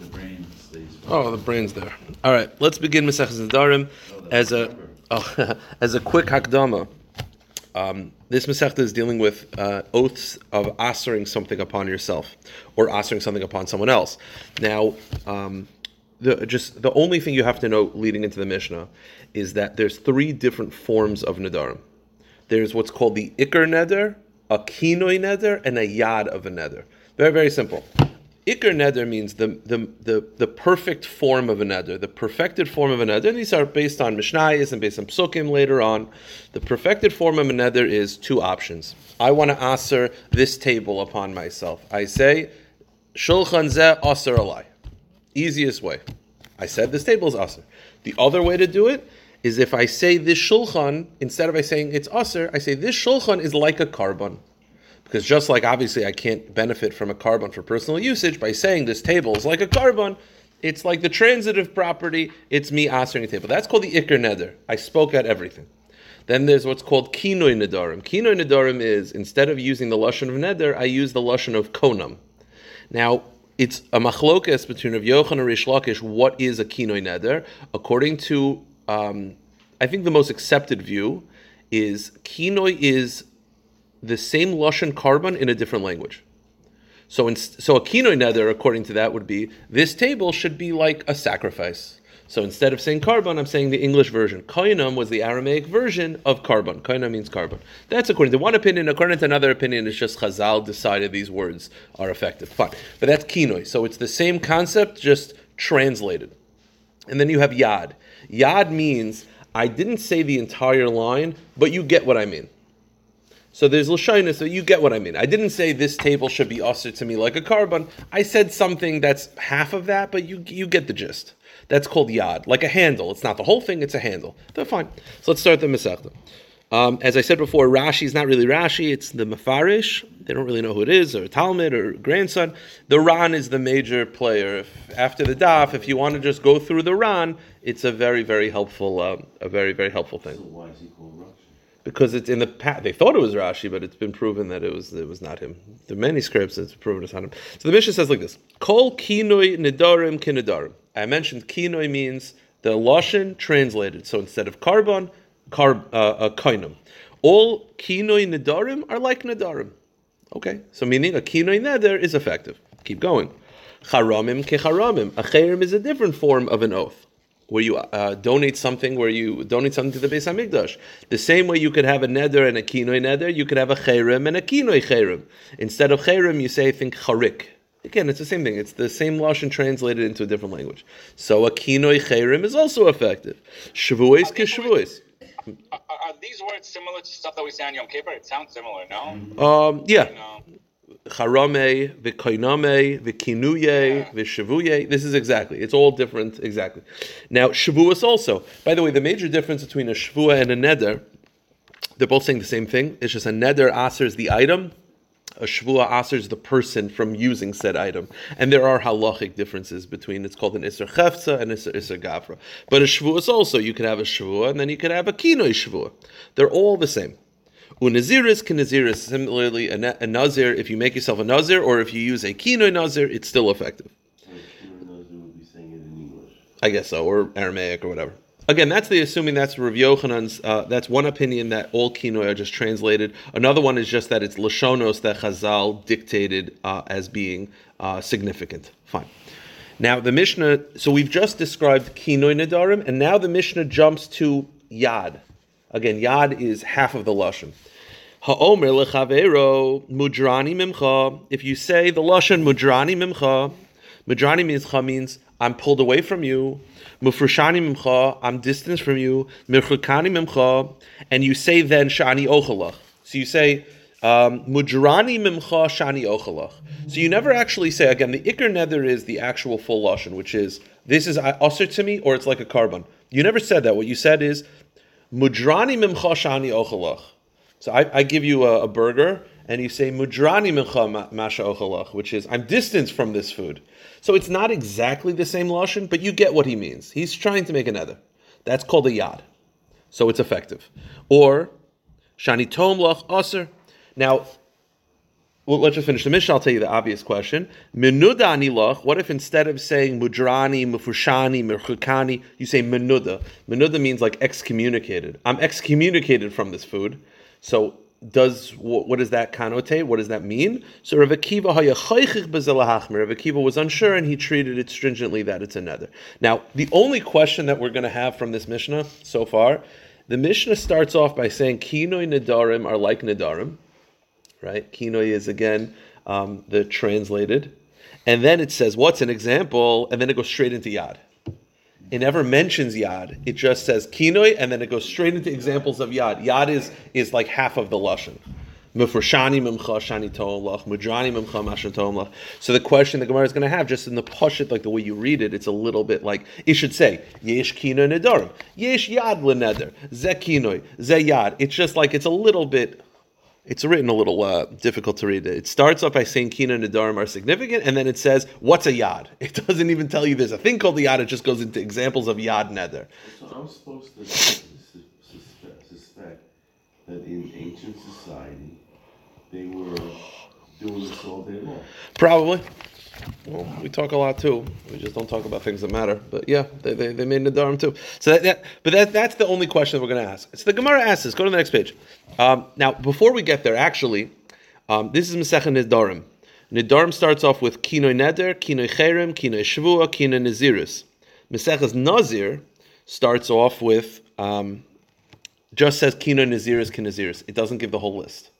the brain stays. Oh, the brain's there. All right, let's begin Maseches Nedarim as a quick hakdama. This Masechta is dealing with oaths of assering something upon yourself or assering something upon someone else. Now, the only thing you have to know leading into the Mishnah is that there's three different forms of nedarim. There's what's called the Iker Neder, a Kinoi Neder, and a Yad of a Neder. Very, very simple. Iker Neder means the perfect form of a neder, the perfected form of a neder. And these are based on Mishnayos and based on Psukim later on. The perfected form of a neder is two options. I want to aser this table upon myself. I say, Shulchan Zeh aser alai. Easiest way. I said this table is aser. The other way to do it is if I say this Shulchan, instead of I saying it's aser, I say this Shulchan is like a carbon. Because just like obviously I can't benefit from a carbon for personal usage, by saying this table is like a carbon, it's like the transitive property, it's me asking a table. That's called the Iker Neder. I spoke at everything. Then there's what's called Kinoi Nedarim. Kinoi Nedarim is, instead of using the Lashon of Neder, I use the Lashon of Konam. Now, it's a machlokas between Rav Yohan and Rish Lakish, what is a Kinoi Neder? According to, I think the most accepted view is Kinoi is the same Lashon carbon in a different language. So a kinoi neder, according to that, would be, this table should be like a sacrifice. So instead of saying carbon, I'm saying the English version. Koinam was the Aramaic version of carbon. Koinam means carbon. That's according to one opinion. According to another opinion, it's just Chazal decided these words are effective. Fine. But that's kinoi. So it's the same concept, just translated. And then you have yad. Yad means, I didn't say the entire line, but you get what I mean. So there's l'shayna, so you get what I mean. I didn't say this table should be ushered to me like a carbon. I said something that's half of that, but you get the gist. That's called yad, like a handle. It's not the whole thing, it's a handle. They're fine. So let's start the Masechta. As I said before, Rashi is not really Rashi, it's the Mefarish. They don't really know who it is, or Talmud, or grandson. The Ran is the major player. After the daf, if you want to just go through the Ran, it's a very, very helpful, thing. So why is he called Rashi? Because it's in the past, they thought it was Rashi, but it's been proven that it was not him. The manuscripts, it's proven it's not him. So the Mishnah says like this: Kol kinoi nedarim kinedarim. I mentioned kinoi means the lashon translated. So instead of carbon, koinum. All kinoi nedarim are like nedarim. Okay, so meaning a kinoi neder is effective. Keep going. Charamim kecharamim. A chayrim is a different form of an oath, where you donate something to the Beis Hamikdash. The same way you could have a neder and a kinoi neder, you could have a cherem and a kinoi cherem. Instead of cherem, you say, think charik. Again, it's the same thing. It's the same lashon translated into a different language. So a kinoi cherem is also effective. Shavuos k'shavuos. Are these words similar to stuff that we say on Yom Kippur? It sounds similar, no? Yeah. No. Charame, v'koiname, v'kinuye, v'shavuye. This is exactly. It's all different, exactly. Now, shavuos also. By the way, the major difference between a shavua and a neder, they're both saying the same thing. It's just a neder asers the item. A shavua asers the person from using said item. And there are halachic differences between, it's called an iser chefza and iser gavra. But a shavuos also. You could have a shavua and then you could have a kinoi shavua. They're all the same. Unaziris can naziris. Similarly, a nazir, if you make yourself a nazir, or if you use a kinoi nazir, it's still effective. So kinoi nazir would be saying it in English, I guess so, or Aramaic, or whatever. Again, that's the assuming that's Rav Yochanan's. That's one opinion that all kinoi are just translated. Another one is just that it's lashonos that Chazal dictated as being significant. Fine. Now the Mishnah. So we've just described kinoi nedarim, and now the Mishnah jumps to yad. Again, yad is half of the lashon. Ha'omer lechaveiro mudrani mimcha. If you say the lashon mudrani mimcha, mudrani mimcha means I'm pulled away from you. Mufrushani mimcha, I'm distanced from you. Mirchukani mimcha, and you say then shani ochalach. So you say mudrani mimcha shani ochalach. So you never actually say again. The iker nether is the actual full lashon, which is this is aser to me, or it's like a carbon. You never said that. What you said is mudrani mimcha shani ochalach. So I give you a burger, and you say mudrani mimcha masha ochalach, which is I'm distanced from this food. So it's not exactly the same lashon, but you get what he means. He's trying to make a neder. That's called a yad. So it's effective. Or shani tomlach aser. Now, Well, let's just finish the Mishnah. I'll tell you the obvious question. Menuda anilach. What if instead of saying mudrani, mufushani, murchukani, you say menuda? Menuda means like excommunicated. I'm excommunicated from this food. So what does that connotate? What does that mean? So Rav Akiva haya chaychich b'zeh lahachmir. Rav Akiva was unsure and he treated it stringently that it's a nether. Now, the only question that we're going to have from this Mishnah so far, the Mishnah starts off by saying kinoi nedarim are like nedarim. Right, kinoi is again the translated, and then it says what's an example, and then it goes straight into yad. It never mentions yad. It just says kinoi, and then it goes straight into examples of yad. Yad is like half of the lashon. Mefurshani memcha shani to'olach, mudrani memcha mashan to'olach. So the question the Gemara is going to have, just in the pashut, like the way you read it, it's a little bit like it should say yesh kinoi nedarim, yesh yad leneder, ze kinoi, ze yad. It's just like it's a little bit. It's written a little difficult to read. It starts off by saying Kina and Nedarim are significant, and then it says, what's a Yad? It doesn't even tell you there's a thing called the Yad, it just goes into examples of Yad Nether. So I'm supposed to suspect that in ancient society, they were doing this all day long. Probably. Well, we talk a lot too. We just don't talk about things that matter. But yeah, they made Nedarim too. So that's the only question that we're going to ask. So the Gemara asks this. Go to the next page. Now, before we get there, actually, this is Maseches Nedarim. Nedarim starts off with Kinoi Neder, Kinoi Cherem, Kinoi Shavua, Kinoi Naziris. Maseches Nazir starts off with just says Kinoi Naziris, Kinoi Naziris. It doesn't give the whole list.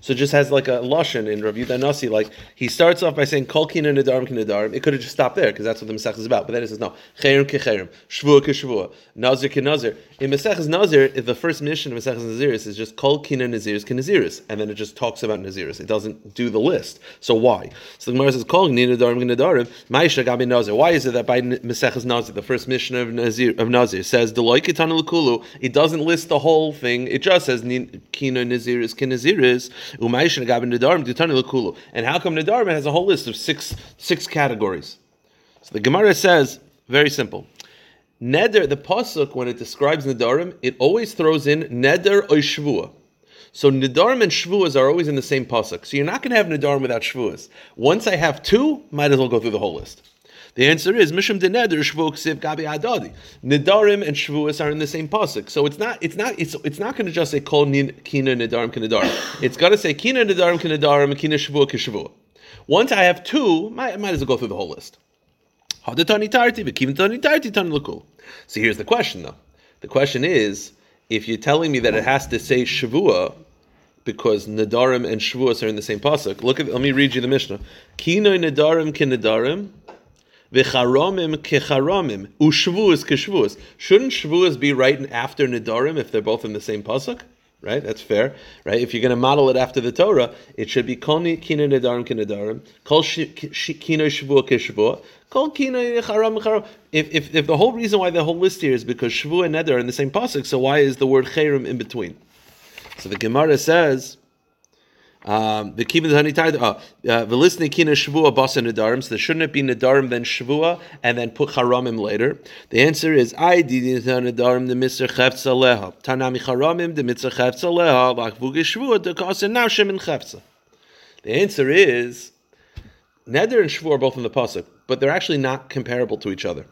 So it just has like a lashon in Rav Yehuda Nasi, like he starts off by saying Kol Kinoi Nedarim Kinedarim. It could have just stopped there because that's what the Maseches is about. But then it says no, Cherem Kecherem, Shavua Keshavua, Nazir Kenazir. In Maseches Nazir, the first mission of Maseches Naziris is just Kol Kinoi Naziris Kinedarim, and then it just talks about Naziris. It doesn't do the list. So why? So the Gemara says Kol Kinoi Nedarim Kinedarim Ma'isha Gabi Nazir. Why is it that by Maseches Nazir, the first mission of Nazir says Deloi Kitanu L'Kulu? It doesn't list the whole thing. It just says Kinoi Naziris Kinedarim. And how come Nedarim has a whole list of six categories? So the Gemara says, very simple. Neder, the pasuk, when it describes Nedarim, it always throws in Neder or Shvua. So Nedarim and Shvuas are always in the same pasuk. So you're not going to have Nedarim without Shvuas. Once I have two, might as well go through the whole list. The answer is Mishum de Neder Shvu Ksiv Gabi Adadi. Nedarim and Shvuas are in the same pasuk, so it's not going to just say Kol Kina Nedarim Kinedarim. It's got to say Kina Nedarim Kinedarim Kina Shvua Kishvua. Once I have two, I might as well go through the whole list. Hadatani Tarti V'Kivin Tani Tarti Tan L'Kul. So here's the question though. The question is, if you're telling me that it has to say Shvua, because Nedarim and Shvuas are in the same pasuk, let me read you the Mishnah. Kina Nedarim Kinedarim. V'charomim kecharomim u'shvuas k'shvuas. Shouldn't shvuas be right after nedarim if they're both in the same pasuk? Right, that's fair. Right, if you're going to model it after the Torah, it should be kol kinoi nedarim k'nedarim, kol kinoi shvua k'shvua, kol kinoi charom charom. If the whole reason why the whole list here is because shvua and neder are in the same pasuk, so why is the word cherim in between? So the Gemara says. The kivin tani tarti v'lisni kina shvua basa nedarim. So shouldn't it be nedarim then shvua and then put charamim later? The answer is I didn't nedarim the mitzvah chefza leha tanami charamim the mitzvah chefza leha lachvuge shvua the kasen nafshem in chefza. The answer is neder and shvua are both in the pasuk, but they're actually not comparable to each other.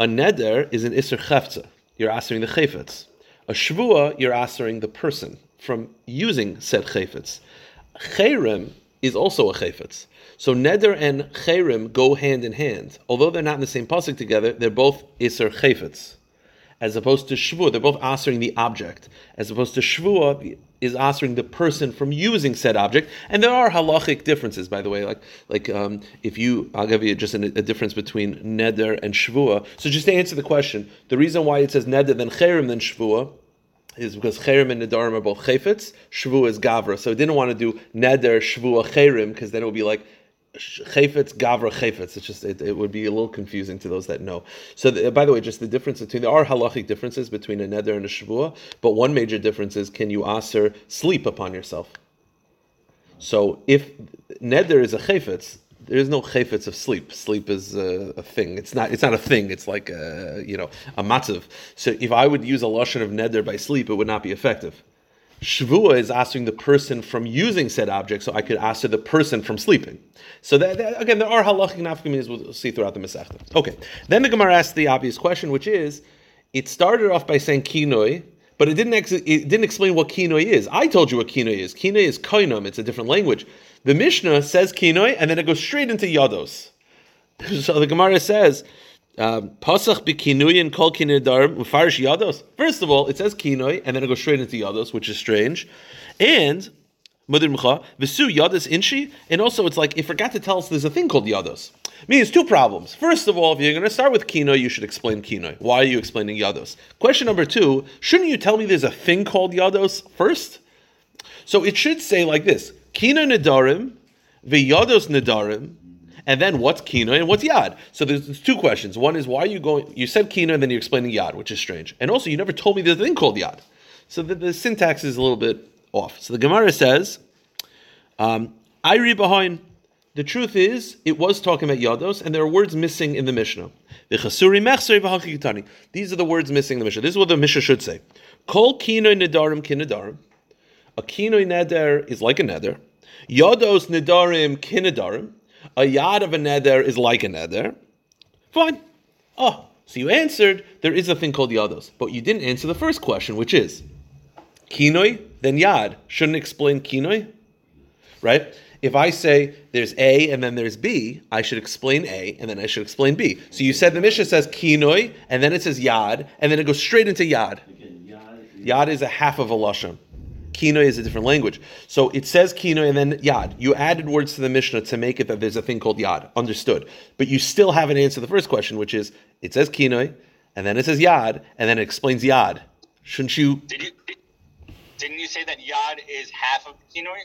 A neder is an iser chefza. You're asking the chayfetz. A shvua you're asking the person from using said chayfetz. Cherem is also a chayfetz. So neder and cherem go hand in hand. Although they're not in the same pasuk together, they're both iser chayfetz. As opposed to shvua, they're both asering the object. As opposed to shvua is asering the person from using said object. And there are halachic differences, by the way. Like if you, I'll give you just a difference between neder and shvua. So just to answer the question, the reason why it says neder then cherem then shvua is because Cherem and Nedarim are both Chayfetz, Shvua is Gavra. So I didn't want to do Neder, Shvua, Cherem, because then it would be like Chayfetz, Gavra, Chayfetz. It's just, it would be a little confusing to those that know. So by the way, just the difference between, there are halachic differences between a Neder and a Shvua, but one major difference is, can you aser sleep upon yourself? So if Neder is a Chayfetz, there is no chayfetz of sleep. Sleep is a thing. It's not a thing. It's like a matzav. So if I would use a lashon of neder by sleep, it would not be effective. Shvua is asking the person from using said object, so I could ask the person from sleeping. So that, again, there are halachic nafkaminas we'll see throughout the Masechta. Okay, then the Gemara asks the obvious question, which is, it started off by saying kinoi, but it didn't explain what kinoi is. I told you what kinoi is. Kinoi is koinom, it's a different language. The Mishnah says kinoi, and then it goes straight into yados. So the Gemara says, Pasach b'kinoi and kol kinoi darim mefarish yados. First of all, it says kinoi, and then it goes straight into yados, which is strange. And Mudir Mcha, Visu Yadas Inshi, and also it's like it forgot to tell us there's a thing called Yados. I mean, it's two problems. First of all, if you're going to start with Kinoi, you should explain Kinoi. Why are you explaining Yados? Question number two, shouldn't you tell me there's a thing called Yados first? So it should say like this, Kinoi Nedarim, V'Yados Nedarim, and then what's Kinoi and what's Yad? So there's two questions. One is, why are you going, you said Kinoi and then you're explaining Yad, which is strange. And also, you never told me there's a thing called Yad. So the syntax is a little bit off. So the Gemara says, I read behind. The truth is, it was talking about Yados, and there are words missing in the Mishnah. These are the words missing in the Mishnah. This is what the Mishnah should say. Kol kinoi nedarim kinedarim. A kinoi neder is like a neder. Yados nedarim kinedarim. A yad of a neder is like a neder. Fine. Oh, so you answered, there is a thing called Yados. But you didn't answer the first question, which is, kinoi, then yad. Shouldn't explain kinoi? Right? If I say there's A and then there's B, I should explain A and then I should explain B. So you said the Mishnah says kinoi and then it says yad and then it goes straight into yad. Yad is a half of a lashon. Kinoi is a different language. So it says kinoi and then yad. You added words to the Mishnah to make it that there's a thing called yad. Understood. But you still haven't answered the first question, which is it says kinoi and then it says yad and then it explains yad. Shouldn't you... Didn't you say that yad is half of kinoi?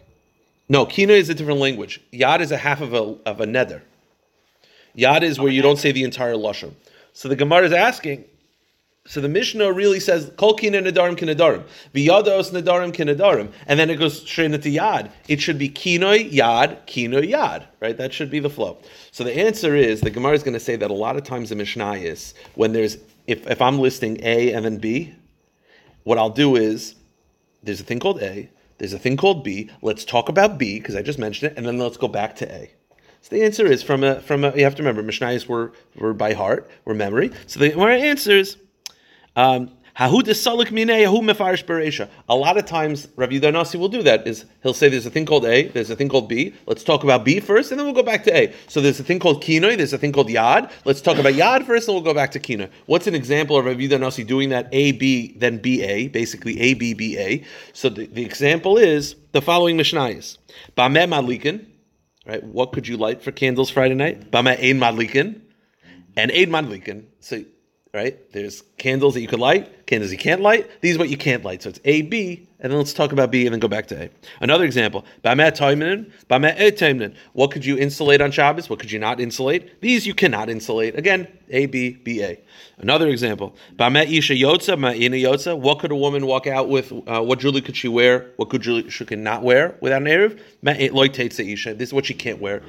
No, kinoi is a different language. Yad is a half of a nether. Yad is where you don't say the entire lashon. So the Gemara is asking, so the Mishnah really says, kol kinoi nedarim kinedarim, v'yados nedarim kinedarim, and then it goes straight into yad. It should be kinoi, yad, right? That should be the flow. So the answer is, the Gemara is going to say that a lot of times the Mishnah is, when there's, if I'm listing A and then B, what I'll do is, there's a thing called A, there's a thing called B, let's talk about B, because I just mentioned it, and then let's go back to A. So the answer is, you have to remember, Mishnayos were by heart, were memory. So the answer is, a lot of times, Rav Yehuda Nasi will do that, is he'll say there's a thing called A, there's a thing called B, let's talk about B first, and then we'll go back to A. So there's a thing called kinoi, there's a thing called yad, let's talk about yad first, and we'll go back to kinoi. What's an example of Rav Yehuda Nasi doing that? A, B, then B, A, basically A, B, B, A. So the example is the following Mishnayos. Bameh madlikin, right? What could you light for candles Friday night? Bameh ein madlikin, and ein madlikin. So right? There's candles that you could light, candles you can't light. These are what you can't light. So it's A, B, and then let's talk about B and then go back to A. Another example, what could you insulate on Shabbos? What could you not insulate? These you cannot insulate. Again, A, B, B, A. Another example, what could a woman walk out with? What jewelry could she wear? What could she could not wear without an Erev? This is what she can't wear.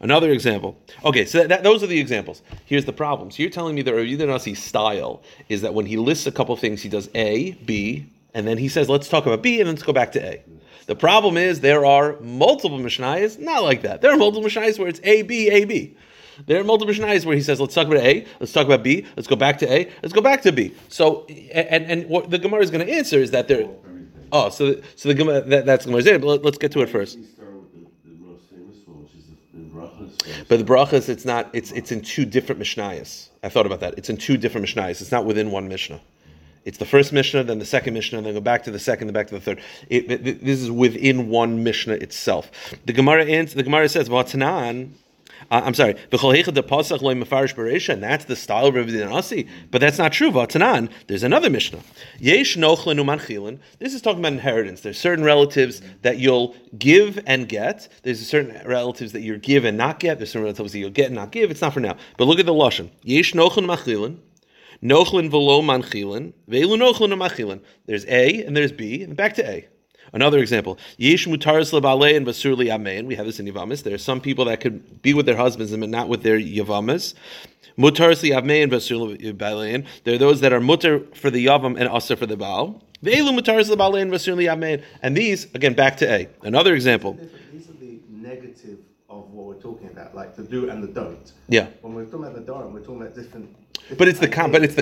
Another example. Okay, so those are the examples. Here's the problem. So you're telling me that Rav Yehuda Nasi's style is that when he lists a couple things, he does A, B, and then he says, let's talk about B, and let's go back to A. The problem is there are multiple Mishnayos, not like that. There are multiple Mishnayos where it's A, B, A, B. There are multiple Mishnayos where he says, let's talk about A, let's talk about B, let's go back to A, let's go back to B. So, and what the Gemara is going to answer is that there... Oh, so the Gemara, that's the Gemara's answer, but let's get to it first. But the brachas, it's in two different Mishnayos. I thought about that. It's in two different Mishnayos. It's not within one Mishnah. It's the first Mishnah, then the second Mishnah, then go back to the second, then back to the third. This is within one Mishnah itself. The Gemara says, and that's the style of Rav Yehuda Nasi, but that's not true. There's another Mishnah. This is talking about inheritance. There's certain relatives that you'll give and get. There's certain relatives that you'll give and not get. There's certain relatives that you'll get and not give. It's not for now. But look at the Lashon. Nochlin velo manchilin, velu nochlin machilin. There's A and there's B, and back to A. Another example, yesh mutaris lebale and basur liyamein. We have this in Yavamis. There are some people that could be with their husbands and not with their Yavamis. Mutaris liyamein basur liyamein. There are those that are mutar for the Yavam and asur for the Baal. And these, again, back to A. Another example. These are the negative of what we're talking about, like the do and the don't. Yeah. When we're talking about the darim, we're talking about different but it's the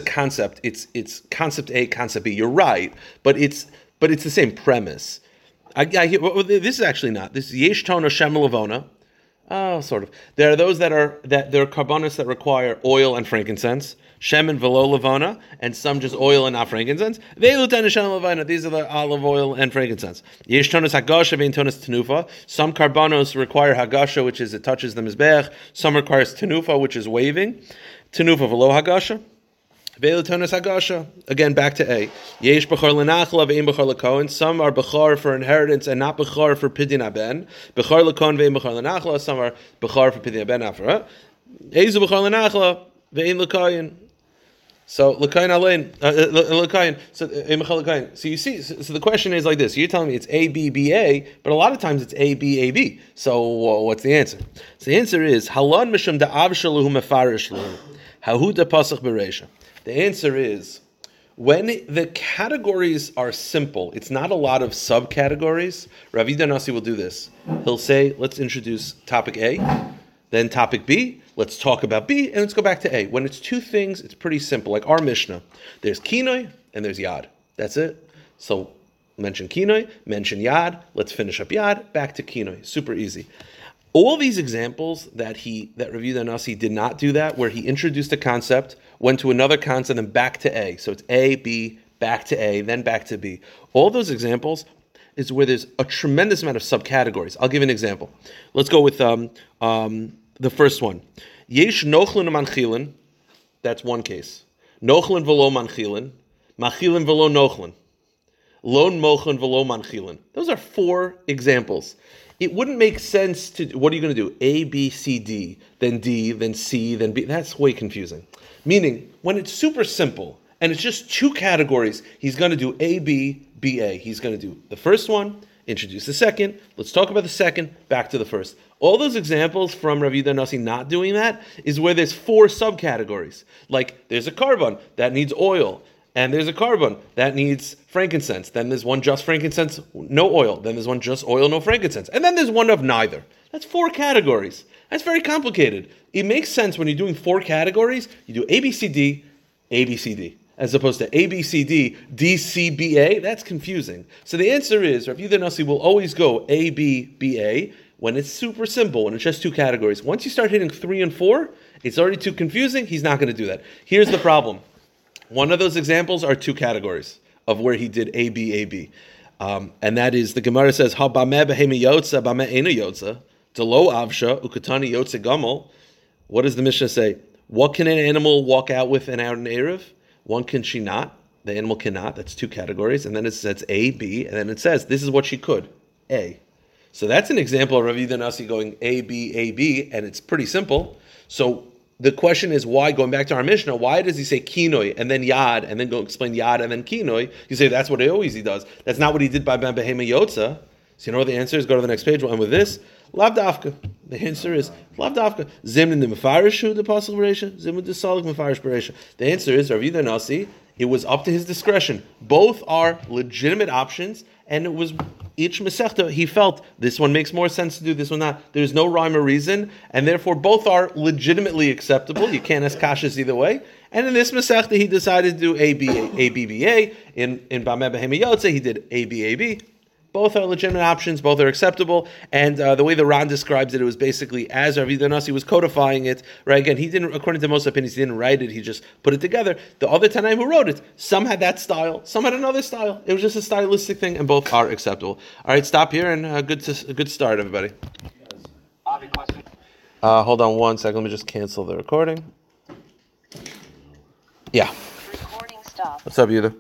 concept. It's concept A, concept B. You're right, but it's the same premise. This is actually not. This is Yesh Ton or Shem Levona. Oh, sort of. There are those that there are carbonates that require oil and frankincense, Shem and Velo Levona, and some just oil and not frankincense. Ve'lutan Shem Levona. These are the olive oil and frankincense. Yesh Tonos Hagasha ve'in Tonos Tenufa. Some carbonos require Hagasha, which is it touches the Mizbech. Some requires Tenufa, which is waving. Tenufa Velo Hagasha. Ve'lutonas Hagasha. Again, back to A. Yesh Bechor Lenachla ve'in Bechor LeKohen. Some are Bechor for inheritance and not Bechor for Pidyon HaBen. Bechor LeKohen ve'in Bechor Lenachla. Some are Bechor for Pidyon HaBen. Afra. Ezu Bechor Lenachla ve'in LeKohen. So LeKohen Alein. LeKohen. So Bechor LeKohen. So you see. So the question is like this. You're telling me it's A B B A, but a lot of times it's A B A B. So what's the answer? So the answer is Halon Mishum Da'av Shaluhu Mefarish Luhu. Hahuda Pasach Bereisha. The answer is, when the categories are simple, it's not a lot of subcategories. Rav Yehuda Nasi will do this. He'll say, let's introduce topic A, then topic B, let's talk about B, and let's go back to A. When it's two things, it's pretty simple. Like our Mishnah, there's Kinoi and there's Yad. That's it. So mention Kinoi, mention Yad, let's finish up Yad, back to Kinoi. Super easy. All these examples that Rav Yehuda Nasi did not do that, where he introduced a concept, went to another concept, and back to A. So it's A, B, back to A, then back to B. All those examples is where there's a tremendous amount of subcategories. I'll give an example. Let's go with the first one. Yesh nochlin manchilin. That's one case. Nochlin velo manchilin. Machilin velo nochlin. Lon mochlin velo manchilin. Those are four examples. It wouldn't make sense to, what are you going to do? A, B, C, D, then C, then B. That's way confusing. Meaning, when it's super simple, and it's just two categories, he's going to do A, B, B, A. He's going to do the first one, introduce the second, let's talk about the second, back to the first. All those examples from Rav Yehuda Nasi not doing that is where there's four subcategories. Like, there's a carbon that needs oil. And there's a carbon that needs frankincense. Then there's one just frankincense, no oil. Then there's one just oil, no frankincense. And then there's one of neither. That's four categories. That's very complicated. It makes sense when you're doing four categories, you do A, B, C, D, A, B, C, D. As opposed to A, B, C, D, D, C, B, A. That's confusing. So the answer is, Rav Yehuda Nasi will always go A, B, B, A when it's super simple, when it's just two categories. Once you start hitting 3 and 4, it's already too confusing. He's not going to do that. Here's the problem. One of those examples are two categories of where he did A, B, A, B. And that is, the Gemara says, Ha bameh behemi yotza, bameh enu yotza, delo avsha, ukatani yotza gamol. What does the Mishnah say? What can an animal walk out with and out in Erev? One can she not. The animal cannot. That's two categories. And then it says A, B. And then it says, this is what she could. A. So that's an example of Rav Yehuda Nasi going A, B. And it's pretty simple. So the question is why, going back to our Mishnah, why does he say kinoi and then yad and then go explain yad and then kinoi? You say that's what he does. That's not what he did by Ben Behema Yotza. So you know what the answer is? Go to the next page. We'll end with this. Lavdafka. The answer is Lavdafka. Zimn in the Mefarishu, the Apostle Beresha. Zimn the Salik Mefarish Beresha. The answer is Rav Yehuda Nasi. It was up to his discretion. Both are legitimate options, and it was each Masechta, he felt, this one makes more sense to do, this one not. There's no rhyme or reason, and therefore both are legitimately acceptable. You can't ask kashas either way. And in this Masechta, he decided to do A, B, A. In Bameh Behemah Yotze, he did A, B, A, B. Both are legitimate options, both are acceptable, and the way the Ran describes it, it was basically as Rav Yehuda Nasi was codifying it, right? Again, he didn't, according to most opinions, he didn't write it, he just put it together. The other Tannaim who wrote it, some had that style, some had another style. It was just a stylistic thing, and both are acceptable. All right, stop here, and good start, everybody. Hold on one second, let me just cancel the recording. Yeah. Recording stopped. What's up, Yehuda?